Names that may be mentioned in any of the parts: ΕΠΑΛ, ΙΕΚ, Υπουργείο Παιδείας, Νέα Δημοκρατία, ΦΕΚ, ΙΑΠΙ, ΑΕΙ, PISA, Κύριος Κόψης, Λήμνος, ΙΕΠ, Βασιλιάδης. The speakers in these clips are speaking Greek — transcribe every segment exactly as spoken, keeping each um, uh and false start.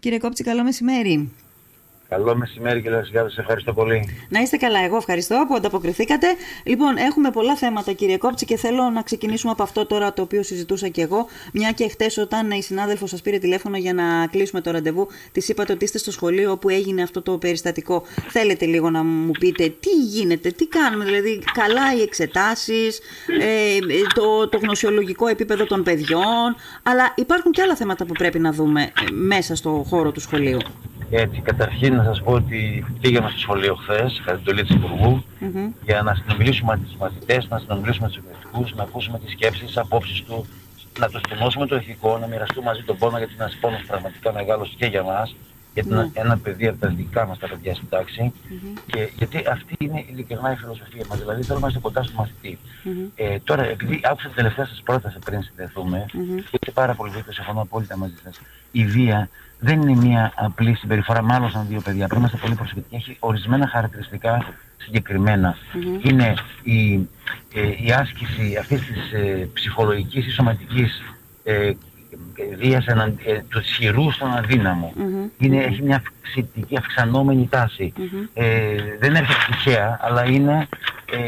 Κύριε Κόψη, καλό μεσημέρι. Καλό μεσημέρι, κύριε Βασιλιάδη, σε ευχαριστώ πολύ. Να είστε καλά, εγώ ευχαριστώ που ανταποκριθήκατε. Λοιπόν, έχουμε πολλά θέματα, κύριε Κόψη, και θέλω να ξεκινήσουμε από αυτό τώρα το οποίο συζητούσα και εγώ. Μια και χτες, όταν η συνάδελφος σας πήρε τηλέφωνο για να κλείσουμε το ραντεβού, της είπατε ότι είστε στο σχολείο όπου έγινε αυτό το περιστατικό. Θέλετε λίγο να μου πείτε τι γίνεται, τι κάνουμε, δηλαδή, καλά οι εξετάσεις, ε, το, το γνωσιολογικό επίπεδο των παιδιών, αλλά υπάρχουν και άλλα θέματα που πρέπει να δούμε μέσα στο χώρο του σχολείου. Έτσι, καταρχήν να σας πω ότι πήγαμε στο σχολείο χθες, κατά την εντολή της Υπουργού, mm-hmm. για να συνομιλήσουμε με τους μαθητές, να συνομιλήσουμε με τους εκπαιδευτικούς, να ακούσουμε τις σκέψεις, τις απόψεις του, να τους τονώσουμε το ηθικό, να μοιραστούμε μαζί τον πόνο, γιατί είναι ένας πόνος πραγματικά μεγάλος και για μας, για mm-hmm. ένα παιδί από τα δικά μας τα παιδιά στην τάξη. Mm-hmm. Και, γιατί αυτή είναι ειλικρινά η φιλοσοφία μας, δηλαδή θέλουμε να είμαστε κοντά στο μαθητή. Mm-hmm. Ε, τώρα, επειδή άκουσα την τελευταία σας πρόταση πριν συνδεθούμε, mm-hmm. και πάρα πολύ δίκιο, συμφωνώ απόλυτα μαζί σας, η βία δεν είναι μια απλή συμπεριφορά, μάλλον σαν δύο παιδιά. Πρέπει να είμαστε πολύ προσεκτικοί. Έχει ορισμένα χαρακτηριστικά συγκεκριμένα. Mm-hmm. Είναι η, ε, η άσκηση αυτής της ε, ψυχολογικής ή σωματικής ε, βίας ε, του ισχυρού στον αδύναμο. Mm-hmm. Είναι, έχει μια αυξητική, αυξανόμενη τάση. Mm-hmm. Ε, δεν έρχεται τυχαία, αλλά είναι ε,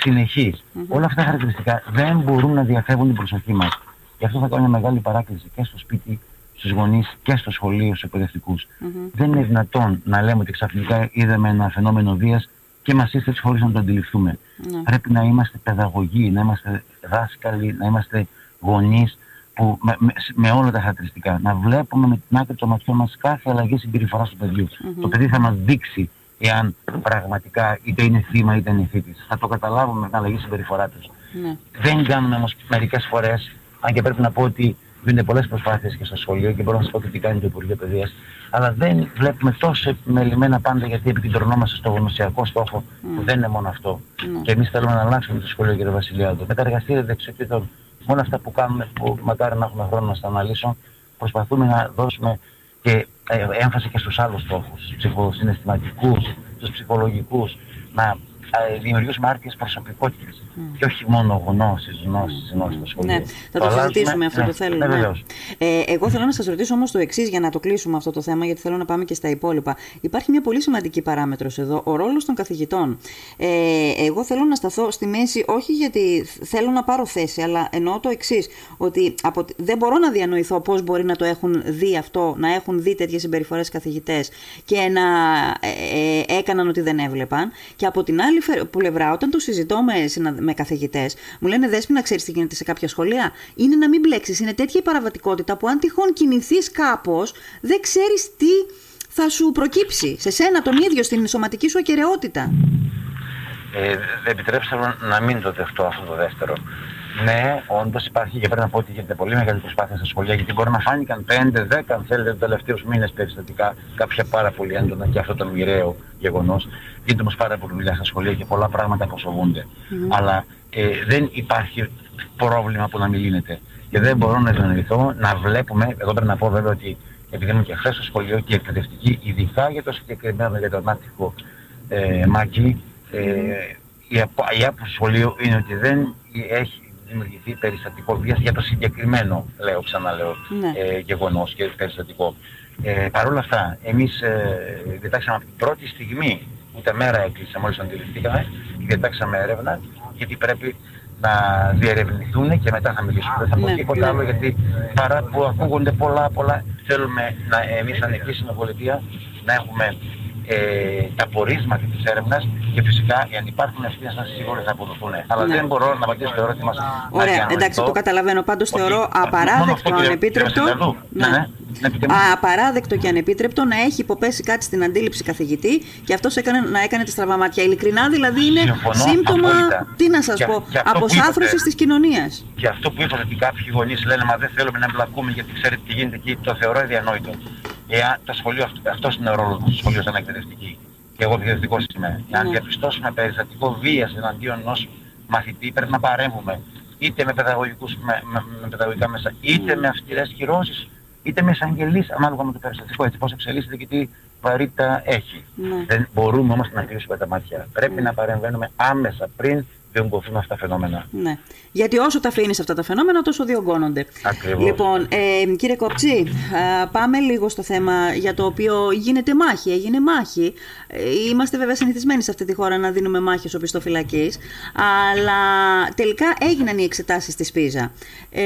συνεχή. Mm-hmm. Όλα αυτά τα χαρακτηριστικά δεν μπορούν να διαφεύγουν την προσοχή μας. Γι' αυτό θα κάνω μια μεγάλη παράκληση και στο σπίτι, στους γονείς και στο σχολείο, στους εκπαιδευτικούς. Mm-hmm. Δεν είναι δυνατόν να λέμε ότι ξαφνικά είδαμε ένα φαινόμενο βίας και μας ήρθε έτσι χωρίς να το αντιληφθούμε. Mm-hmm. Πρέπει να είμαστε παιδαγωγοί, να είμαστε δάσκαλοι, να είμαστε γονείς που, με, με, με όλα τα χαρακτηριστικά. Να βλέπουμε με την άκρη των ματιών μας κάθε αλλαγή συμπεριφοράς του παιδιού. Mm-hmm. Το παιδί θα μας δείξει εάν πραγματικά είτε είναι θύμα είτε είναι θήτης. Θα το καταλάβουμε με την αλλαγή συμπεριφορά τους. Mm-hmm. Δεν κάνουμε όμως μερικές φορές, αν και πρέπει να πω ότι είναι πολλές προσπάθειες και στο σχολείο και μπορώ να σας πω τι κάνει το Υπουργείο Παιδείας, αλλά δεν βλέπουμε τόσο επιμελημένα πάντα γιατί επικεντρωνόμαστε στο γνωσιακό στόχο, mm. που δεν είναι μόνο αυτό. Mm. Και εμείς θέλουμε να αλλάξουμε το σχολείο, κύριε Βασιλιάδη. Με τα εργαστήρια δεξιοτήτων, όλα αυτά που κάνουμε, που μακάρι να έχουμε χρόνο να στα αναλύσω, προσπαθούμε να δώσουμε και ε, έμφαση και στους άλλους στόχους, στους ψυχοσυναισθηματικούς, στους ψυχολογικούς, να δημιουργήσουμε άρτιες προσωπικότητες mm. και όχι μόνο γνώσεις, γνώσεις, γνώσεις στο σχολείο. Ναι, θα το, το συζητήσουμε αυτό, ναι, το θέλουμε. Ναι, ναι. Ε, εγώ θέλω να σας ρωτήσω όμως το εξής για να το κλείσουμε αυτό το θέμα, γιατί θέλω να πάμε και στα υπόλοιπα. Υπάρχει μια πολύ σημαντική παράμετρος εδώ, ο ρόλος των καθηγητών. Ε, εγώ θέλω να σταθώ στη μέση, όχι γιατί θέλω να πάρω θέση, αλλά εννοώ το εξής, ότι από, δεν μπορώ να διανοηθώ πώς μπορεί να το έχουν δει αυτό, να έχουν δει τέτοιες συμπεριφορές καθηγητές και να ε, ε, έκαναν ότι δεν έβλεπαν. Και από την άλλη πλευρά, όταν το συζητώ με, με καθηγητές, μου λένε Δέσποινα, ξέρεις τι γίνεται σε κάποια σχολεία. Είναι να μην μπλέξεις. Είναι τέτοια η παραβατικότητα που αν τυχόν κινηθείς κάπως, δεν ξέρεις τι θα σου προκύψει σε σένα τον ίδιο, στην σωματική σου ακεραιότητα. Ε, επιτρέψτε μου να μην το δεχτώ αυτό το δεύτερο. Ναι, όντως υπάρχει και πρέπει να πω ότι γίνεται πολύ μεγάλη προσπάθεια στα σχολεία, γιατί μπορεί να φάνηκαν πέντε δέκα, αν θέλετε, τους τελευταίους μήνες περιστατικά, κάποια πάρα πολύ έντονα, και αυτό το μοιραίο γεγονός. Γίνεται όμως πάρα πολύ δουλειά στα σχολεία και πολλά πράγματα αποσοβούνται. Mm-hmm. Αλλά ε, δεν υπάρχει πρόβλημα που να μην λύνεται. Και δεν μπορώ να διανοηθώ να βλέπουμε, εδώ πρέπει να πω βέβαια ότι επειδή είμαι και χθες στο σχολείο και εκπαιδευτική, ειδικά για το συγκεκριμένο, για το ανάπτυχο ε, μάκι, ε, η, η άποψη του σχολείου είναι ότι δεν έχει δημιουργηθεί περιστατικό βίας για το συγκεκριμένο, λέω, ξαναλέω, ναι. ε, γεγονός και περιστατικό. Ε, παρ' όλα αυτά, εμείς ε, διατάξαμε από την πρώτη στιγμή, ούτε μέρα έκλεισε μόλις αντιληφθήκαμε, διατάξαμε έρευνα, γιατί πρέπει να διερευνηθούν και μετά θα μιλήσουμε. Δεν θα πω τίποτα άλλο, γιατί παρά που ακούγονται πολλά πολλά, θέλουμε να, εμείς σαν εκεί στην πολιτεία να έχουμε Ε, τα πορίσματα της έρευνας και φυσικά αν υπάρχουν ευθύνες να σίγουρα θα αποδοθούν. Αλλά ναι. δεν μπορώ να απαντήσω στο ερώτημα σας. Ωραία, εντάξει, το καταλαβαίνω. Πάντως θεωρώ απαράδεκτο, ανεπίτρεπτο. Ναι, ναι. Απαράδεκτο και ανεπίτρεπτο να έχει υποπέσει κάτι στην αντίληψη καθηγητή και αυτός έκανε, να έκανε τη στραβαμάτια. Ειλικρινά δηλαδή είναι Συμφωνώ, σύμπτωμα, απόλυτα. τι να σας και, πω, αποσάθρωσης της κοινωνίας. Και αυτό που είπατε ότι κάποιοι γονείς λένε μα δεν θέλουμε να εμπλακούμε γιατί ξέρετε τι γίνεται εκεί, το θεωρώ αδιανόητο. Εάν το σχολείο, αυτός είναι ο ρόλος του σχολείου σαν εκπαιδευτική. Και εγώ εκπαιδευτικός είμαι. Εάν διαπιστώσουμε περιστατικό βίας εναντίον ενός μαθητή, πρέπει να παρέμβουμε είτε με, παιδαγωγικούς, με, με, με παιδαγωγικά μέσα, είτε με αυστηρές κυρώσεις, είτε με εισαγγελίες, ανάλογα με το περιστατικό, έτσι πώς εξελίσσεται και τι βαρύτητα έχει. Ναι. Δεν μπορούμε όμως να κλείσουμε τα μάτια. Πρέπει ναι. να παρεμβαίνουμε άμεσα πριν διωγγωθούν αυτά τα φαινόμενα. Ναι. Γιατί όσο τα αφήνεις αυτά τα φαινόμενα, τόσο διωγγώνονται. Ακριβώς. Λοιπόν, ε, κύριε Κόψη, ε, πάμε λίγο στο θέμα για το οποίο γίνεται μάχη, έγινε μάχη. Ε, είμαστε βέβαια συνηθισμένοι σε αυτή τη χώρα να δίνουμε μάχες οπισθοφυλακής, αλλά τελικά έγιναν οι εξετάσεις της πίζα. Ε,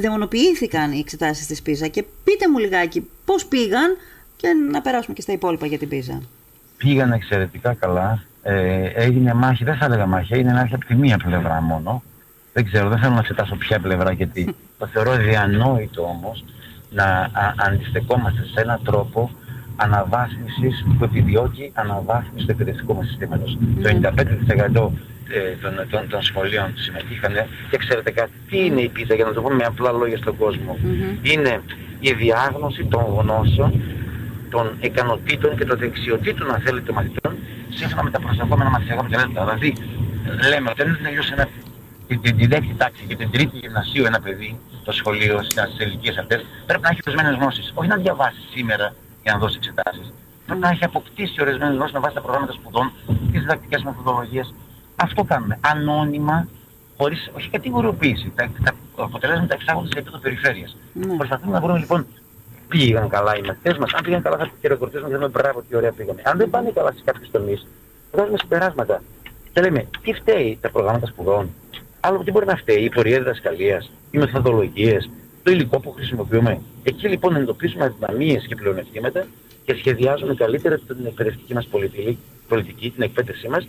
δαιμονοποιήθηκαν οι εξετάσεις της πίζα και πείτε μου λιγάκι πώς πήγαν και να περάσουμε και στα υπόλοιπα για την πίζα. Πήγαν εξαιρετικά καλά. Ε, έγινε μάχη, δεν θα έλεγα μάχη, έγινε μάχη από τη μία πλευρά μόνο. Δεν ξέρω, δεν θέλω να εξετάσω ποια πλευρά γιατί το θεωρώ διανόητο όμως να αντιστεκόμαστε σε έναν τρόπο αναβάθμισης που επιδιώκει αναβάθμιση του εκπαιδευτικού μας συστήματος. Mm. Το ενενήντα πέντε τοις εκατό των, των, των σχολείων που συμμετείχαν και ξέρετε κάτι, τι είναι η πίζα για να το πούμε με απλά λόγια στον κόσμο. Mm-hmm. Είναι η διάγνωση των γνώσεων, των ικανοτήτων και των δεξιοτήτων αν θέλετε των μαθητών σύμφωνα με τα προσδοκόμενα μαθησιακά αποτελέσματα. Δηλαδή λέμε ότι δεν τελειώσει την τετάρτη τάξη και την τρίτη γυμνασίου ένα παιδί το σχολείο στις ηλικίες αυτές πρέπει να έχει ορισμένες γνώσεις. Όχι να διαβάσει σήμερα για να δώσει εξετάσεις. Πρέπει να έχει αποκτήσει ορισμένες γνώσεις με βάση τα προγράμματα σπουδών, τις διδακτικές μεθοδολογίες. Αυτό κάνουμε. Ανώνυμα, χωρίς, όχι κατηγοριοποίηση. Τα, τα αποτελέσματα εξάγονται σε επίπεδο περιφέρειας. Mm. Προσπαθούμε να βρούμε λοιπόν πήγαν καλά οι μαθητές μας. Αν πήγαν καλά θα χειροκροτήσουμε και λέμε μπράβο τι ωραία πήγαμε. Αν δεν πάνε καλά σε κάποιους τομείς, βγάζουμε συμπεράσματα. Και λέμε τι φταίει τα προγράμματα σπουδών. Άλλο τι μπορεί να φταίει, η πορεία διδασκαλίας, οι μεθοδολογίες, το υλικό που χρησιμοποιούμε. Εκεί λοιπόν εντοπίζουμε αδυναμίες και πλεονεκτήματα και σχεδιάζουμε καλύτερα την εκπαιδευτική μας πολιτική, την εκπαίδευσή μας,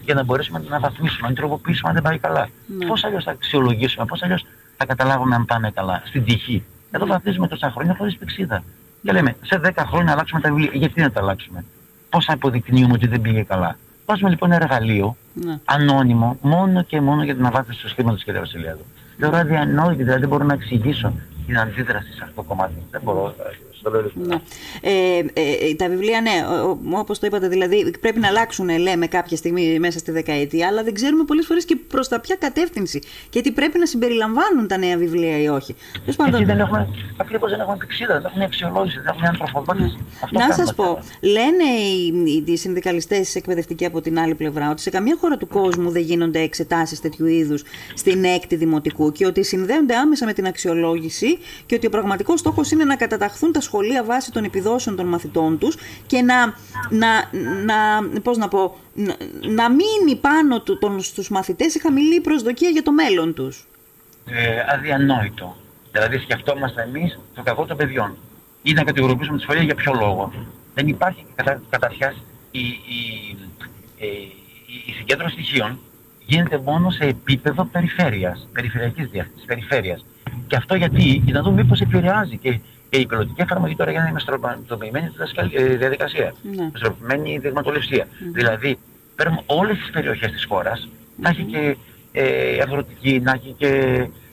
για να μπορέσουμε να την αναβαθμίσουμε, να την τροποποιήσουμε αν δεν πάει καλά. Ναι. Πώς αλλιώς θα αξιολογήσουμε, πώς αλλιώς θα καταλάβουμε αν πάμε καλά, στην τύχη. Εδώ βαθίζουμε τόσα χρόνια χωρίς πηξίδα. Και λέμε σε δέκα χρόνια αλλάξουμε τα βιβλία. Γιατί να τα αλλάξουμε, πώς θα αποδεικνύουμε ότι δεν πήγε καλά. Βάζουμε λοιπόν ένα εργαλείο, ναι, ανώνυμο, μόνο και μόνο για την αναβάθμιση του συστήματος, κύριε Βασιλιάδη. Θεωρώ αδιανόητη, δηλαδή δεν μπορώ να εξηγήσω την αντίδραση σε αυτό το κομμάτι. Δεν μπορώ. Ναι. Ε, ε, τα βιβλία, ναι, όπως το είπατε, δηλαδή πρέπει να αλλάξουν, λέμε, κάποια στιγμή μέσα στη δεκαετία, αλλά δεν ξέρουμε πολλές φορές και προς τα ποια κατεύθυνση και τι πρέπει να συμπεριλαμβάνουν τα νέα βιβλία ή όχι. Πάντων... δεν έχουμε, ακριβώς δεν έχουμε πηξίδα, δεν έχουμε αξιολόγηση, δεν έχουμε ανθρωπολόγηση. Ναι. Να σας πω, τώρα. λένε οι, οι συνδικαλιστές εκπαιδευτικοί από την άλλη πλευρά ότι σε καμία χώρα του κόσμου δεν γίνονται εξετάσεις τέτοιου είδους στην έκτη δημοτικού και ότι συνδέονται άμεσα με την αξιολόγηση και ότι ο πραγματικός στόχος είναι να καταταχθούν τα σχολεία βάσει των επιδόσεων των μαθητών τους και να, να, να, πώς να, πω, να, να μείνει πάνω του, τον, στους μαθητές η χαμηλή προσδοκία για το μέλλον τους. Ε, αδιανόητο. Δηλαδή σκεφτόμαστε εμείς το κακό των παιδιών ή να κατηγοροποιήσουμε τη σχολεία για ποιο λόγο. Δεν υπάρχει κατα, καταρχάς η, η, η, η συγκέντρωση στοιχείων γίνεται μόνο σε επίπεδο περιφέρειας, περιφερειακής διάστησης, περιφέρειας. Και αυτό γιατί, για να δούμε μήπως επηρεάζει και και η πιλωτική εφαρμογή τώρα για να είναι μεστροποποιημένη διαδικασία, ναι, μεστροποποιημένη δειγματοληψία. Mm. Δηλαδή, παίρνουμε όλες τις περιοχές της χώρας, mm-hmm, να έχει και ε, αγροτική, να έχει και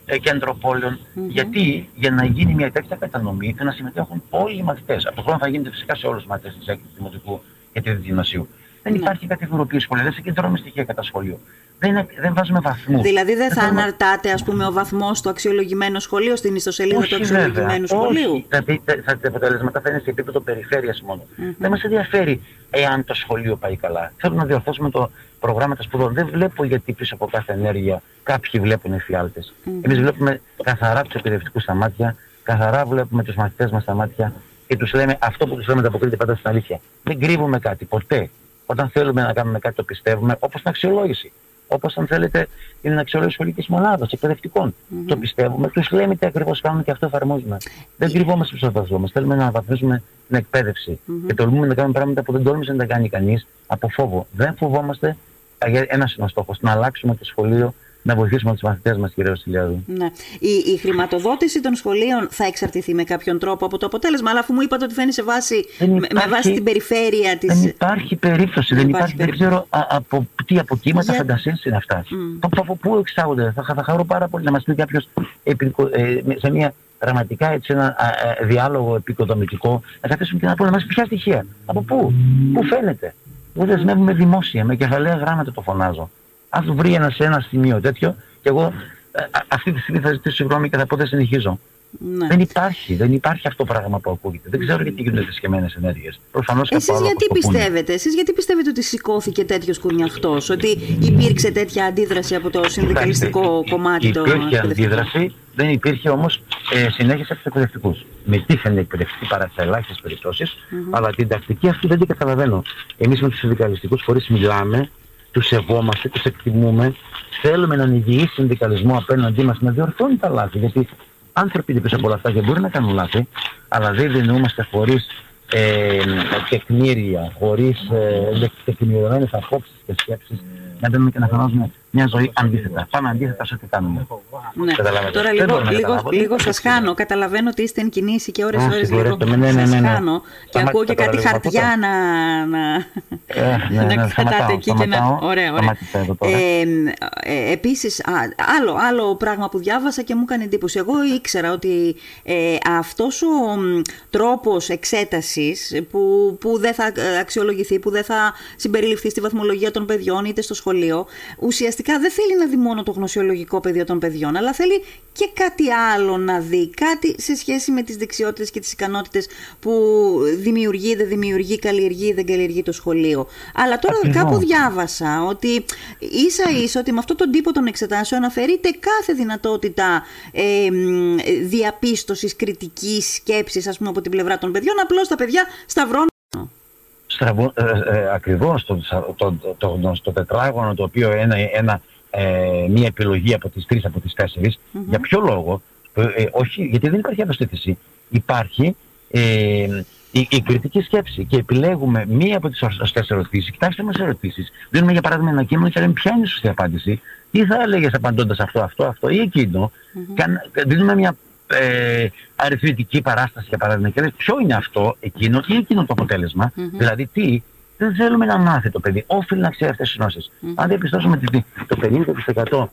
ε, κέντρο πόλεων, mm-hmm, γιατί για να γίνει μια τέτοια κατανομή θα να συμμετέχουν όλοι οι μαθητές. Από το χρόνο θα γίνεται φυσικά σε όλους τους μαθητές της έκτης δημοτικού και της γυμνασίου. Δεν ναι. υπάρχει κατηγοροποίηση σχολεία, δεν συγκεντρώνουμε στοιχεία κατά σχολείο. Δεν, δεν βάζουμε βαθμούς. Δηλαδή δεν θα δεν αναρτάται ας πούμε ο βαθμός στο αξιολογημένο σχολείο, στην ιστοσελίδα του αξιολογημένου σχολείου. Όχι, τα, τα, τα αποτελέσματα θα είναι σε επίπεδο περιφέρειας μόνο. Mm-hmm. Δεν μας ενδιαφέρει εάν το σχολείο πάει καλά. Θέλω να διορθώσουμε το προγράμματα σπουδών. Δεν βλέπω γιατί πίσω από κάθε ενέργεια κάποιοι βλέπουν εφιάλτες. Mm-hmm. Εμείς βλέπουμε καθαρά τους εκπαιδευτικούς στα μάτια, καθαρά βλέπουμε τους μαθητές μας στα μάτια και τους λέμε αυτό που τους λέμε τα αποκρίνεται πάντα στην αλήθεια. Δεν κρύβουμε κάτι ποτέ. Όταν θέλουμε να κάνουμε κάτι το πιστεύουμε, όπως την αξιολόγηση. Όπως αν θέλετε την αξιολόγηση σχολικής μονάδας, εκπαιδευτικών. Mm-hmm. Το πιστεύουμε, τους λέμε τι ακριβώς κάνουμε και αυτό εφαρμόζουμε. Mm-hmm. Δεν κρυβόμαστε πίσω από αυτό μας. Θέλουμε να βαθμίσουμε την εκπαίδευση. Mm-hmm. Και τολμούμε να κάνουμε πράγματα που δεν τόλμησε να τα κάνει κανείς από φόβο. Δεν φοβόμαστε. Ένας είναι ο στόχος, να αλλάξουμε το σχολείο, να βοηθήσουμε τους μαθητές μας, κύριε Βασιλιάδη. Ναι. Η, η χρηματοδότηση των σχολείων θα εξαρτηθεί με κάποιον τρόπο από το αποτέλεσμα, αλλά αφού μου είπατε ότι θα είναι σε βάση, υπάρχει, με βάση την περιφέρεια της... Δεν υπάρχει περίπτωση, δεν υπάρχει, δεν ξέρω από τι αποκύματα Για... φαντασίες είναι αυτά. Mm. Από πού εξάγονται, θα, θα χαρώ πάρα πολύ να μας πει κάποιος σε μια δραματικά έτσι ένα διάλογο επικοδομητικό, να καθίσουμε και να πούμε να μας ποια στοιχεία, από πού, πού φαίνεται. Εγώ δεσμεύομαι δημόσια, με κεφαλαία γράμματα το φωνάζω. Αν βρει ένα σε ένα σημείο τέτοιο, και εγώ ε, αυτή τη στιγμή θα ζητήσω συγγνώμη και θα πω δεν συνεχίζω. Ναι. Δεν υπάρχει, δεν υπάρχει αυτό το πράγμα που ακούγεται. Δεν ξέρω γιατί γίνονται θρησκευμένες ενέργειες. Προφανώς και εσείς γιατί πιστεύετε, εσείς γιατί πιστεύετε ότι σηκώθηκε τέτοιος κουνιαχτός, ότι υπήρξε τέτοια αντίδραση από το συνδικαλιστικό κομμάτι? Υπήρχε αντίδραση, δεν υπήρχε όμως ε, συνέχεια από τους εκπαιδευτικούς. Μετήχαν οι εκπαιδευτικοί παρά τις ελάχιστες περιπτώσεις, mm-hmm. αλλά την τακτική αυτή δεν την καταλαβαίνω. Εμείς με τους συνδικαλιστικούς φορείς μιλάμε, τους σεβόμαστε, τους εκτιμούμε, θέλουμε έναν υγιή συνδικαλισμό απέναντί μας, να διορθώνει τα λάθη. Γιατί άνθρωποι είναι πίσω από όλα αυτά και μπορεί να κάνουν λάθη, αλλά δεν δινοούμαστε χωρίς ε, τεκμήρια, χωρίς ε, τεκμηριωμένες απόψεις και σκέψεις, να δούμε και να φανάζουμε μια ζωή αντίθετα. Πάμε αντίθετα σε ό,τι κάνουμε. Ναι. Τώρα λίγο, λίγο, λίγο σας χάνω. Καταλαβαίνω ότι είστε εν κινήσει και ώρες ώρες λίγο ναι, ναι, ναι, ναι. σας χάνω. Και ακούω και κάτι χαρτιά να, να κρατάτε εκεί και να... Ωραία, ωραία. Επίσης, άλλο πράγμα που διάβασα και μου έκανε εντύπωση. Εγώ ήξερα ότι αυτός ο τρόπος εξέτασης που δεν θα αξιολογηθεί, που δεν θα συμπεριληφθεί στη βαθμολογία των παιδιών είτε στο σχολείο, ουσιαστικά δεν θέλει να δει μόνο το γνωσιολογικό πεδίο των παιδιών, αλλά θέλει και κάτι άλλο να δει, κάτι σε σχέση με τις δεξιότητες και τις ικανότητες που δημιουργεί, δεν δημιουργεί, καλλιεργεί, δεν καλλιεργεί το σχολείο. Αλλά τώρα Ακριβώς. κάπου διάβασα ότι ίσα ίσα ότι με αυτόν τον τύπο των εξετάσεων αφαιρείται κάθε δυνατότητα ε, διαπίστωσης, κριτικής σκέψης, ας πούμε, από την πλευρά των παιδιών, απλώς τα παιδιά σταυρώνουν. Στραβού, ε, ε, ακριβώς το, το, το, το, το τετράγωνο το οποίο ένα, ένα, ε, μία επιλογή από τις τρεις, από τις τέσσερις. Mm-hmm. Για ποιο λόγο, ε, ε, όχι, γιατί δεν υπάρχει αυτοστήθηση. Υπάρχει ε, η, η κριτική σκέψη και επιλέγουμε μία από τις σωστές ερωτήσεις. Κοιτάξτε μας ερωτήσεις. Δίνουμε για παράδειγμα ένα κείμενο και λέμε ποια είναι η σωστή απάντηση. Ή θα έλεγες απαντώντας αυτό, αυτό, αυτό ή εκείνο. Mm-hmm. Δίνουμε μια Ε, αριθμητική παράσταση για παράδειγμα και λες ποιο είναι αυτό, εκείνο ή εκείνο το αποτέλεσμα. Mm-hmm. Δηλαδή τι, δεν θέλουμε να μάθει το παιδί, όφιλε να ξέρει αυτές τις γνώσεις. Mm-hmm. Αν διαπιστώσουμε ότι το πενήντα τοις εκατό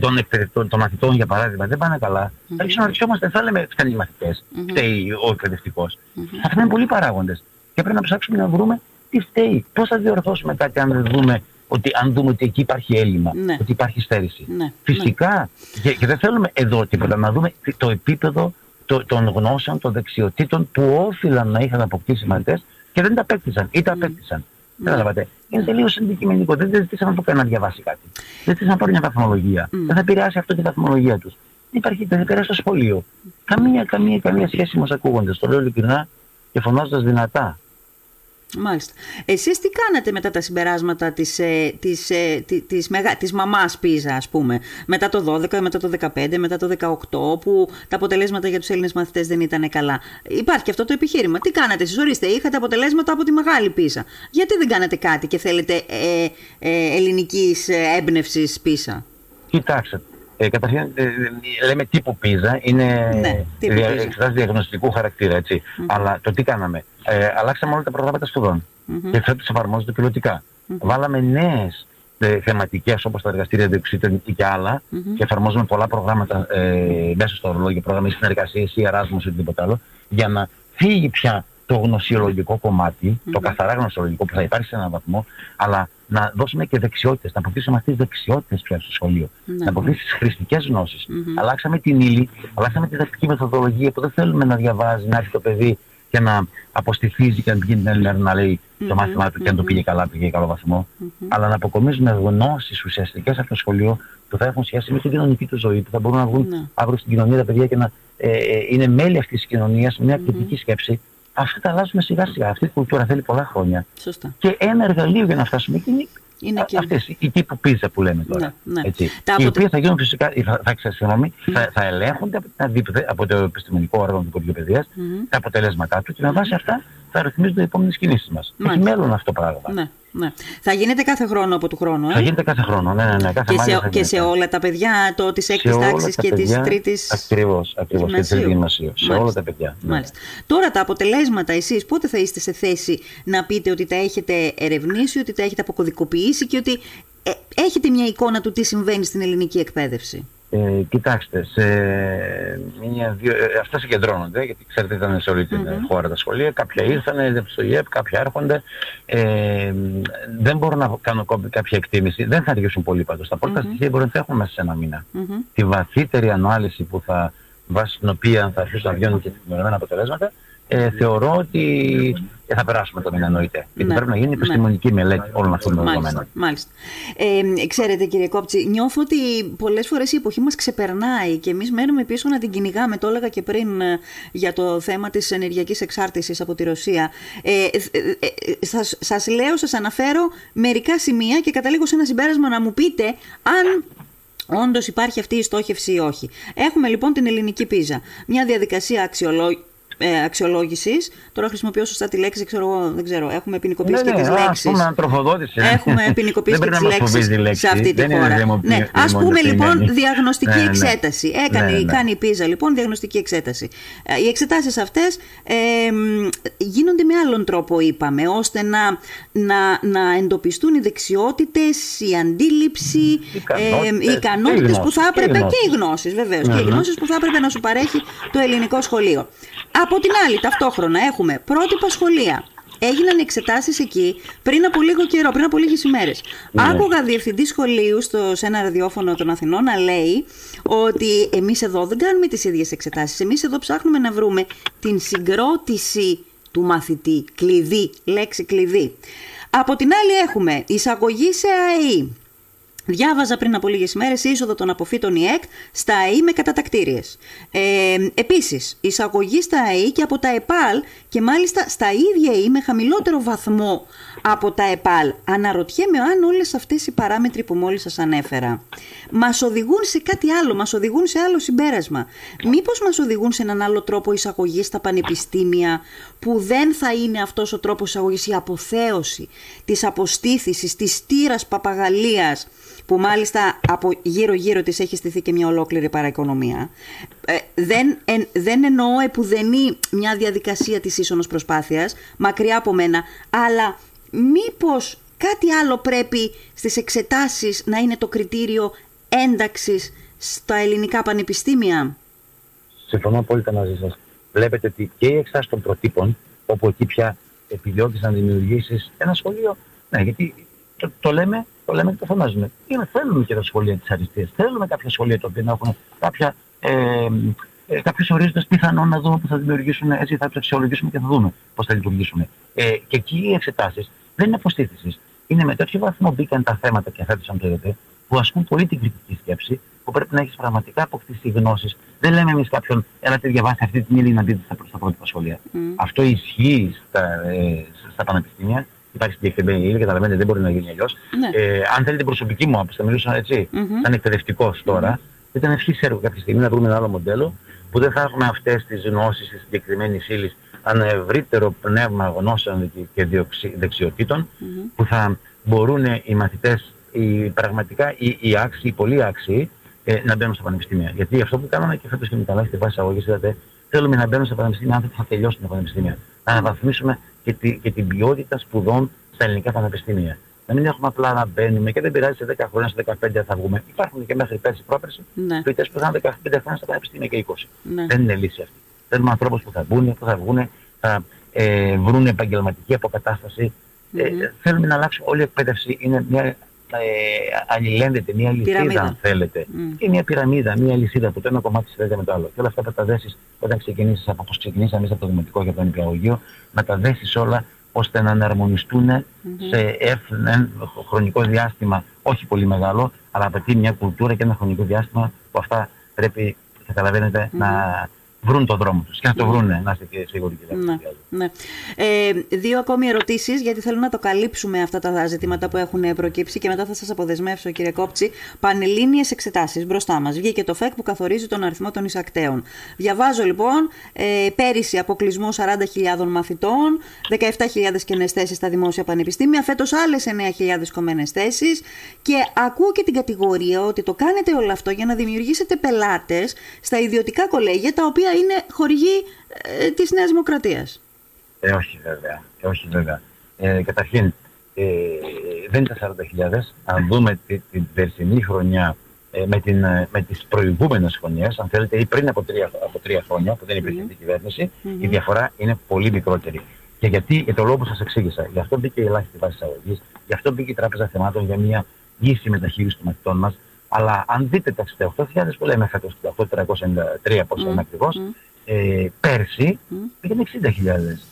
των, των, των μαθητών για παράδειγμα δεν πάνε καλά, mm-hmm. θα εξονοριζόμαστε, θα λέμε φτάνει οι μαθητές, mm-hmm. φταίει ο εκπαιδευτικός. Mm-hmm. Αυτά είναι πολλοί παράγοντες και πρέπει να ψάξουμε να βρούμε τι φταίει, πώς θα διορθώσουμε κάτι αν δεν δούμε. Ότι αν δούμε ότι εκεί υπάρχει έλλειμμα, ναι. ότι υπάρχει στέρηση. Ναι. Φυσικά, ναι. Και, και δεν θέλουμε εδώ τίποτα, να δούμε το επίπεδο το, των γνώσεων, των δεξιοτήτων που όφυλαν να είχαν αποκτήσει οι μαθητές και δεν τα απέκτησαν ή τα απέκτησαν. Mm. Καταλαβαίνετε. Mm. Είναι τελείως αντικειμενικό. Δεν ζητήσαμε από κανένα να διαβάσει κάτι. Δεν ζητήσαμε από μια βαθμολογία. Mm. Δεν θα επηρεάσει αυτό τη βαθμολογία τους. Δεν υπάρχει, δεν θα επηρεάσει το σχολείο. Mm. Καμία, καμία, καμία σχέση μας ακούγοντας. Το λέω ειλικρινά και φωνάζοντας δυνατά. Μάλιστα. Εσείς τι κάνατε μετά τα συμπεράσματα της, της, της, της, μεγα, της μαμάς PISA, ας πούμε, μετά το δώδεκα, μετά το δεκαπέντε, μετά το δεκαοκτώ, που τα αποτελέσματα για τους Έλληνες μαθητές δεν ήταν καλά? Υπάρχει και αυτό το επιχείρημα. Τι κάνατε εσείς? Ορίστε, είχατε αποτελέσματα από τη μεγάλη PISA. Γιατί δεν κάνετε κάτι και θέλετε ε, ε, ελληνικής έμπνευσης PISA? Κοιτάξτε. Ε, καταρχήν ε, λέμε τύπου PISA, είναι ναι, δια, εξετάσεις διαγνωστικού χαρακτήρα, έτσι. Mm-hmm. Αλλά το τι κάναμε, ε, αλλάξαμε όλα τα προγράμματα σπουδών mm-hmm. και θα τους εφαρμόζονται πιλωτικά. Mm-hmm. Βάλαμε νέες ε, θεματικές όπως τα εργαστήρια διοξείτων και άλλα mm-hmm. και εφαρμόζουμε πολλά προγράμματα ε, μέσα στο ορολόγιο, πρόγραμμα συνεργασίας ή εράσμους ή οτιδήποτε άλλο, για να φύγει πια το γνωσιολογικό κομμάτι, mm-hmm. το καθαρά γνωσιολογικό που θα υπάρχει σε έναν βαθμό, αλλά να δώσουμε και δεξιότητες, να αποκτήσουμε αυτές τις δεξιότητες πια στο σχολείο, mm-hmm. να αποκτήσουμε τις χρηστικές γνώσεις. Mm-hmm. Αλλάξαμε την ύλη, αλλάξαμε τη διδακτική μεθοδολογία που δεν θέλουμε να διαβάζει, να έρθει το παιδί και να αποστηθίζει και να πηγαίνει την Έλληνα να λέει το mm-hmm. μάθημά του και αν το πήγε καλά, πήγε καλό βαθμό, mm-hmm. αλλά να αποκομίζουμε γνώσεις ουσιαστικές από το σχολείο που θα έχουν σχέση με την κοινωνική του ζωή, που θα μπορούν να βγουν mm-hmm. αύριο στην κοινωνία τα παιδιά και να ε, ε, είναι μέλη αυτής της κοινωνίας με μια κριτική mm-hmm. σκέψη. Αυτά τα αλλάζουμε σιγά σιγά. Αυτή η κουλτούρα θέλει πολλά χρόνια. Σωστά. Και ένα εργαλείο για να φτάσουμε εκεί είναι και... αυτές οι τύπου PISA που λέμε τώρα. Ναι, ναι. Έτσι. Τα οι οποίες θα γίνουν φυσικά, θα, θα, ξεσυγνώμη, mm. θα, θα ελέγχονται από το επιστημονικό όργανο του Υπουργείου Παιδείας, mm. τα αποτελέσματά του και με βάση αυτά θα ρυθμίζονται οι επόμενες κινήσεις μας. Mm. Έχει μέλλον αυτό το πράγμα. Ναι. Ναι. Θα γίνεται κάθε χρόνο από του χρόνου. Ε? Θα γίνεται κάθε χρόνο, ναι, ναι, ναι. Κάθε και, σε, και σε όλα τα παιδιά της έκτης τάξης και της τρίτης. Ακριβώς, ακριβώς. Και της τρίτης γυμνασίου. Σε όλα τα παιδιά. Ναι. Μάλιστα. Τώρα τα αποτελέσματα, εσείς πότε θα είστε σε θέση να πείτε ότι τα έχετε ερευνήσει, ότι τα έχετε αποκωδικοποιήσει και ότι ε, έχετε μια εικόνα του τι συμβαίνει στην ελληνική εκπαίδευση? Ε, κοιτάξτε, σε μια, δύο, ε, αυτά συγκεντρώνονται, γιατί ξέρετε ήταν σε όλη την mm-hmm. χώρα τα σχολεία, κάποια ήρθανε στο ΙΕΠ, κάποια έρχονται, ε, δεν μπορώ να κάνω κάποια εκτίμηση, δεν θα αργήσουν πολύ πάντως, τα πρώτα mm-hmm. στοιχεία μπορεί να τα έχουμε μέσα σε ένα μήνα. Mm-hmm. Τη βαθύτερη ανάλυση που θα βάσει την οποία θα αρχίσουν να βγαίνουν και επικοινωνημένα αποτελέσματα, ε, θεωρώ ότι ε, θα περάσουμε το μήνα, εννοείται. Γιατί ναι, πρέπει να γίνει επιστημονική ναι. μελέτη όλων αυτών των δεδομένων. Μάλιστα. Ε, ξέρετε, κύριε Κόψη, νιώθω ότι πολλές φορές η εποχή μας ξεπερνάει και εμείς μένουμε πίσω να την κυνηγάμε. Το έλεγα και πριν για το θέμα της ενεργειακής εξάρτησης από τη Ρωσία. Ε, ε, ε, σας, σας λέω, σας αναφέρω μερικά σημεία και καταλήγω σε ένα συμπέρασμα να μου πείτε αν. Όντως υπάρχει αυτή η στόχευση ή όχι. Έχουμε λοιπόν την ελληνική πίζα. Μια διαδικασία αξιολο... ε, αξιολόγησης. Τώρα χρησιμοποιώ σωστά τη λέξη, ξέρω, δεν ξέρω. Έχουμε ποινικοποιήσει ναι, και τις ναι, λέξεις. Ας πούμε, έχουμε ποινικοποιήσει και τις λέξεις σε αυτή τη χώρα. Δημο... Ναι. Ας πούμε λοιπόν διαγνωστική ναι, εξέταση. Ναι. Έκανε, ναι, ναι. Κάνει η πίζα λοιπόν διαγνωστική εξέταση. Οι εξετάσεις αυτές ε, γίνονται με άλλον τρόπο, είπαμε, ώστε να, να, να εντοπιστούν οι δεξιότητες, η αντίληψη, οι ικανότητες ε, που θα έπρεπε και οι γνώσεις βεβαίως. Και οι γνώσεις που θα έπρεπε να σου παρέχει το ελληνικό σχολείο. Από την άλλη, ταυτόχρονα έχουμε πρότυπα σχολεία. Έγιναν εξετάσεις εκεί πριν από λίγο καιρό, πριν από λίγες ημέρες. Ναι. Άκουγα διευθυντή σχολείου στο, σε ένα ραδιόφωνο των Αθηνών να λέει ότι εμείς εδώ δεν κάνουμε τις ίδιες εξετάσεις. Εμείς εδώ ψάχνουμε να βρούμε την συγκρότηση του μαθητή. Κλειδί, λέξη κλειδί. Από την άλλη έχουμε εισαγωγή σε ΑΕΙ. Διάβαζα πριν από λίγες μέρες είσοδο των αποφύτων ΙΕΚ στα ΑΕΙ με κατατακτήριες. Ε, επίσης, εισαγωγή στα ΑΕΙ και από τα ΕΠΑΛ και μάλιστα στα ίδια ΑΕΙ με χαμηλότερο βαθμό από τα ΕΠΑΛ. Αναρωτιέμαι αν όλες αυτές οι παράμετροι που μόλις σας ανέφερα μας οδηγούν σε κάτι άλλο, μας οδηγούν σε άλλο συμπέρασμα. Μήπως μας οδηγούν σε έναν άλλο τρόπο εισαγωγή στα πανεπιστήμια που δεν θα είναι αυτός ο τρόπος εισαγωγής, η αποθέωση της αποστήθησης, της τύρας παπαγαλίας, που μάλιστα από γύρω-γύρω της έχει στηθεί και μια ολόκληρη παραοικονομία. Ε, δεν, εν, δεν εννοώ επουδενή μια διαδικασία της ίσονος προσπάθειας, μακριά από μένα, αλλά μήπως κάτι άλλο πρέπει στις εξετάσεις να είναι το κριτήριο ένταξης στα ελληνικά πανεπιστήμια. Συμφωνώ απόλυτα μαζί σας. Βλέπετε ότι και η εξετάσεις των προτύπων, όπου εκεί πια επιδιώκεις να δημιουργήσεις ένα σχολείο, ναι, γιατί το, το λέμε... Το λέμε και το φωνάζουμε. Είναι, θέλουμε και τα σχολεία της αριστείας. Θέλουμε κάποια σχολεία τα οποία να έχουν ε, κάποιους ορίζοντες πιθανόν να δούμε πώς θα δημιουργήσουν, έτσι θα τους αξιολογήσουμε και θα δούμε πώς θα λειτουργήσουν. Ε, και εκεί οι εξετάσεις δεν είναι αποστήθησης. Είναι με τέτοιο βαθμό μπήκαν τα θέματα και αυτά, αν θέλετε, που ασκούν πολύ την κριτική σκέψη, που πρέπει να έχεις πραγματικά αποκτήσει γνώσεις. Δεν λέμε εμείς κάποιον, έλατε διαβάστε αυτή την ύλη να δείτε στα πρότυπα σχολεία. Mm. Αυτό ισχύει στα, ε, στα πανεπιστήμια. Υπάρχει συγκεκριμένη ύλη, καταλαβαίνετε, δεν μπορεί να γίνει αλλιώς. Ναι. Ε, αν θέλετε την προσωπική μου άποψη, θα μιλούσα έτσι, mm-hmm. ήταν εκπαιδευτικός τώρα, mm-hmm. ήταν ευχής έργο κάποια στιγμή να βρούμε ένα άλλο μοντέλο, που δεν θα έχουμε αυτές τις γνώσεις της συγκεκριμένης ύλης, ένα ευρύτερο πνεύμα γνώσεων και δεξιοτήτων, mm-hmm. που θα μπορούν οι μαθητές, οι, πραγματικά οι, οι άξιοι, οι πολύ άξιοι, ε, να μπαίνουν στα πανεπιστήμια. Γιατί αυτό που κάναμε και φέτος και μεταλλάχει τη βάση αγωγής, είδατε, θέλουμε να μπαίνουν στα πανεπιστήμια, αν δεν θα τελειώσουν τα πανεπιστήμια. Να αναβαθμίσουμε και, τη, και την ποιότητα σπουδών στα ελληνικά πανεπιστήμια. Να μην έχουμε απλά να μπαίνουμε και δεν πειράζει σε δέκα χρόνια, σε δεκαπέντε θα βγούμε. Υπάρχουν και μέχρι πέρσι πρόπερση φοιτητές που θα είναι δεκαπέντε χρόνια στα πανεπιστήμια και είκοσι. Ναι. Δεν είναι λύση αυτή. Θέλουμε ανθρώπους που θα μπουν, που θα βγουν, θα ε, βρουν επαγγελματική αποκατάσταση. Mm-hmm. Ε, θέλουμε να αλλάξει όλη η εκπαίδευση. Είναι μια ε, αλληλένδετη, μια λυσίδα, πυραμίδα. Αν θέλετε. Mm. Και μια πυραμίδα, μια λυσίδα που το ένα κομμάτι συνδέεται με το άλλο. Και όλα αυτά θα τα δέσεις όταν ξεκινήσεις από όπως ξεκινήσαμε εμείς από το Δημοτικό και από το Νηπιαγωγείο, να τα δέσεις όλα ώστε να αναρμονιστούν mm-hmm. σε ένα χρονικό διάστημα, όχι πολύ μεγάλο, αλλά απαιτεί μια κουλτούρα και ένα χρονικό διάστημα που αυτά πρέπει, καταλαβαίνετε, mm-hmm. να βρουν τον δρόμο τους. Και να το βρούνε, να είστε σίγουροι. Ναι, ναι. Ε, δύο ακόμη ερωτήσεις, γιατί θέλω να το καλύψουμε αυτά τα ζητήματα που έχουν προκύψει και μετά θα σας αποδεσμεύσω, κύριε Κόψη. Πανελλήνιες εξετάσεις μπροστά μας. Βγήκε το ΦΕΚ που καθορίζει τον αριθμό των εισακτέων. Διαβάζω λοιπόν ε, πέρυσι αποκλεισμό σαράντα χιλιάδες μαθητών, δεκαεπτά χιλιάδες κενές θέσεις στα δημόσια πανεπιστήμια, φέτος άλλες εννέα χιλιάδες κομμένες θέσεις. Και ακούω και την κατηγορία ότι το κάνετε όλο αυτό για να δημιουργήσετε πελάτες στα ιδιωτικά κολέγια, τα οποία είναι χορηγοί ε, της Νέας Δημοκρατίας. Ε, όχι βέβαια. Ε, όχι βέβαια. Ε, καταρχήν, ε, δεν ήταν σαράντα χιλιάδες. Αν δούμε την τη περσινή χρονιά ε, με, την, με τις προηγούμενες χρονιές, αν θέλετε, ή πριν από τρία, από τρία χρόνια που δεν υπήρχε mm-hmm. την κυβέρνηση, mm-hmm. η διαφορά είναι πολύ μικρότερη. Και γιατί, για το λόγο που σας εξήγησα, γι' αυτό μπήκε η ελάχιστη βάση εισαγωγής, γι' αυτό μπήκε η Τράπεζα Θεμάτων για μια ίση μεταχείριση των μαθητών μας. Αλλά αν δείτε τα εξήντα οκτώ χιλιάδες που λέμε φέτος, οκτώ χιλιάδες τριακόσια ενενήντα τρία πόσο είναι ακριβώς, πέρσι πήγαινε εξήντα χιλιάδες.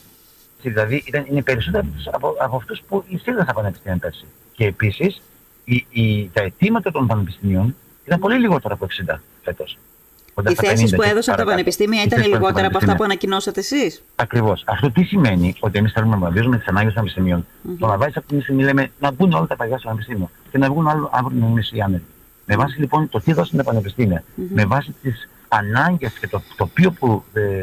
Δηλαδή ήταν, είναι περισσότεροι από, από αυτούς που εισήλθαν στα πανεπιστήμια πέρσι. Και επίσης η, η, τα αιτήματα των πανεπιστήμιων ήταν πολύ λιγότερα από εξήντα φέτος. Οι θέσεις που έδωσαν τα πανεπιστήμια ήταν λιγότερα από αυτά που ανακοινώσατε εσείς. Ακριβώς. Αυτό τι σημαίνει, ότι εμείς θέλουμε να βαδίζουμε τις ανάγκες των πανεπιστήμιων. Mm-hmm. Το να βάζει από την στιγμή λέμε να μπουν όλα τα παιδιά στο πανεπιστήμιο και να βγουν άλλο αύριο να είναι οι άνεργοι. Με βάση λοιπόν το τι δώσαν τα πανεπιστήμια, mm-hmm. με βάση τις ανάγκες και το τοπίο που ε,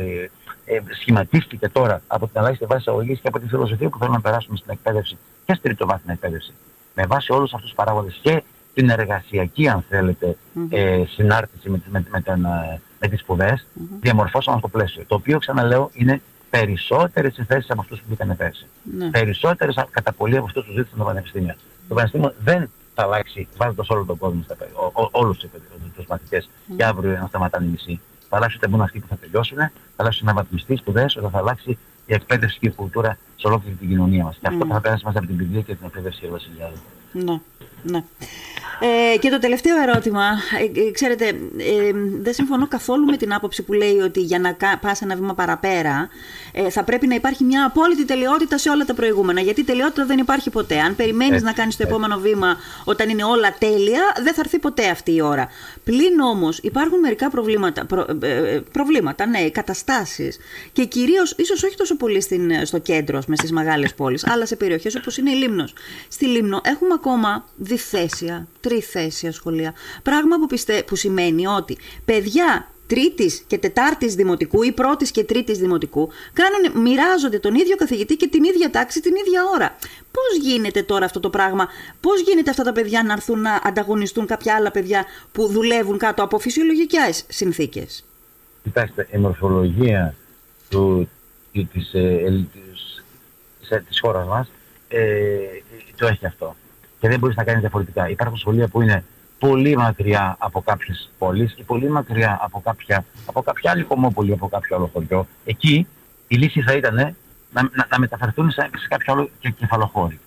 ε, σχηματίστηκε τώρα από την αλλαγή στη βάση αγωγής και από τη φιλοσοφία που θέλουμε να περάσουμε στην εκπαίδευση και στην τριτοβάθμια εκπαίδευση. Με βάση όλους αυτούς τους παράγοντες και την εργασιακή, αν θέλετε, mm-hmm. ε, συνάρτηση με, με, με, με, με τις σπουδές, mm-hmm. διαμορφώσαμε αυτό το πλαίσιο. Το οποίο, ξαναλέω, είναι περισσότερες οι θέσεις από αυτούς που μπήκαν πέρσι. Mm-hmm. Περισσότερες κατά πολύ από αυτούς που ζήτησαν τα πανεπιστήμια. Mm-hmm. Το πανεπιστήμιο δεν θα αλλάξει βάζοντας όλο τον κόσμο, στα, ό, ό, όλους τους μαθητές, mm-hmm. και αύριο να σταματάνε οι μισοί. Θα αλλάξει ούτε μόνο αυτοί που θα τελειώσουν, θα αλλάξουν αναβαθμιστεί σπουδές, όταν θα αλλάξει η εκπαίδευση και η κουλτούρα σε ολόκληρη την κοινωνία μας. Mm-hmm. Και αυτό θα πέρασε μέσα από την παιδεία και την εκπαίδευση του Βασιλιάδη. Ναι, ναι. Ε, και το τελευταίο ερώτημα. Ε, ε, ξέρετε, ε, δεν συμφωνώ καθόλου με την άποψη που λέει ότι για να πας ένα βήμα παραπέρα ε, θα πρέπει να υπάρχει μια απόλυτη τελειότητα σε όλα τα προηγούμενα. Γιατί τελειότητα δεν υπάρχει ποτέ. Αν περιμένεις ε, να κάνεις το ε, επόμενο βήμα όταν είναι όλα τέλεια, δεν θα έρθει ποτέ αυτή η ώρα. Πλην όμως υπάρχουν μερικά προβλήματα, προ, ε, προβλήματα, ναι, καταστάσεις. Και κυρίως, ίσως όχι τόσο πολύ στην, στο κέντρο, με στις μεγάλες πόλεις, αλλά σε περιοχές όπως είναι η Λήμνος. Στη Λήμνο έχουμε ακόμα διθέσια, τριθέσια σχολεία. Πράγμα που, πιστε... που σημαίνει ότι παιδιά τρίτης και τετάρτης δημοτικού ή πρώτης και τρίτης δημοτικού κάνουν, μοιράζονται τον ίδιο καθηγητή και την ίδια τάξη την ίδια ώρα. Πώς γίνεται τώρα αυτό το πράγμα, πώς γίνεται αυτά τα παιδιά να έρθουν να ανταγωνιστούν κάποια άλλα παιδιά που δουλεύουν κάτω από φυσιολογικές συνθήκες? Κοιτάξτε, η μορφολογία του, της, της, της χώρας μας ε, το έχει αυτό. Και δεν μπορείς να κάνεις διαφορετικά. Υπάρχουν σχολεία που είναι πολύ μακριά από κάποιες πόλεις ή πολύ μακριά από κάποια, από κάποια άλλη κομμόπολη, από κάποιο άλλο χωριό. Εκεί η λύση θα ήταν να, να, να μεταφερθούν σε, σε κάποιο άλλο κεφαλοχώρι.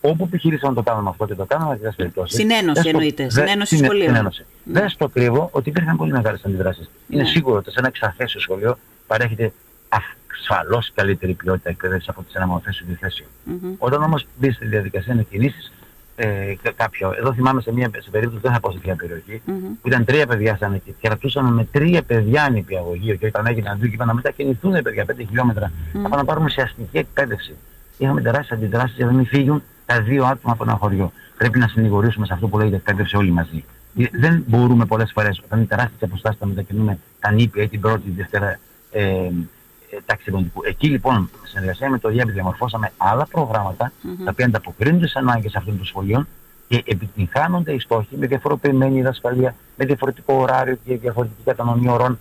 Όπου επιχείρησαν να το κάνουμε αυτό και το κάναμε και περιπτώσεις. Συνένωση εννοείται. Δε, συνένωση σχολείων. Συνένωση. Mm. Δεν στο κρύβω ότι υπήρχαν πολύ μεγάλες αντιδράσεις. Mm. Είναι σίγουρο ότι σε ένα εξαθέσιο σχολείο παρέχεται ασφαλώς καλύτερη ποιότητα εκπαίδευση από τις ένα μονοθέσιο διθέσιο. Mm-hmm. Όταν όμως μπεις στη διαδικασία να κινήσεις. Ε, κάποιο. Εδώ θυμάμαι σε μια σε περίπτωση, δεν θα πω σε μια περιοχή, mm-hmm. που ήταν τρία παιδιά σαν εκεί. Κρατούσαμε με τρία παιδιά νηπιαγωγείο και όταν έγιναν δύο και είπαν να μετακινηθούν τα παιδιά πέντε χιλιόμετρα, mm-hmm. θα πάνε να πάρουμε σε αστική εκπαίδευση. Είχαμε τεράστιες αντιδράσεις για να μην φύγουν τα δύο άτομα από ένα χωριό. Πρέπει να συνηγορήσουμε σε αυτό που λέγεται εκπαίδευση όλοι μαζί. Mm-hmm. Δεν μπορούμε πολλές φορές όταν είναι τεράστιες αποστάσεις να μετακινούμε τα νήπια ή την πρώτη ή δευτέρα ε, ε, τάξη δημοτικού. Εκεί λοιπόν, σε συνεργασία με το ΙΑΠΙ, διαμορφώσαμε άλλα προγράμματα, mm-hmm. τα οποία ανταποκρίνονται στις ανάγκες αυτών των σχολείων και επιτυγχάνονται οι στόχοι με διαφοροποιημένη διδασκαλία, με διαφορετικό ωράριο και διαφορετική κατανομή ωρών.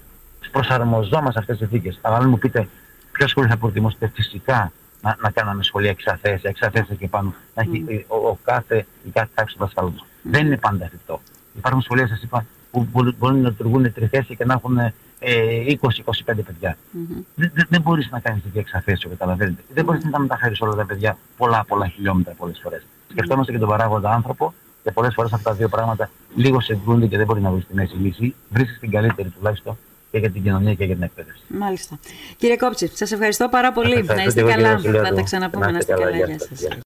Προσαρμοζόμαστε σε αυτές τις συνθήκες. Αλλά αν μου πείτε, ποια σχολεία θα προτιμούσατε, φυσικά να, να κάναμε σχολεία εξαθέσια, εξαθέσια και πάνω, να έχει mm-hmm. ο, ο, ο κάθε, η κάθε τάξη του δασκάλου. Mm-hmm. Δεν είναι πάντα εφικτό. Υπάρχουν σχολεία, σας είπα, που μπορούν να λειτουργούν τριθέσια και να έχουν είκοσι με είκοσι πέντε παιδιά. Mm-hmm. Δεν, δεν μπορείς να κάνεις τέτοια εξαθέσιο, καταλαβαίνετε. Mm-hmm. Δεν μπορείς να τα μεταφέρεις όλα τα παιδιά πολλά πολλά χιλιόμετρα πολλές φορές. Mm-hmm. Σκεφτόμαστε και τον παράγοντα άνθρωπο και πολλές φορές αυτά τα δύο πράγματα λίγο σε βγούνται και δεν μπορεί να βρεις τη μέση λύση. Βρίσκεις την καλύτερη τουλάχιστον και για την κοινωνία και για την εκπαίδευση. Μάλιστα. Κύριε Κόψη, σας ευχαριστώ πάρα πολύ. Ευχαριστώ, να είστε καλά. Να τα ξαναπούμε. Να είστε καλά. Γεια σας.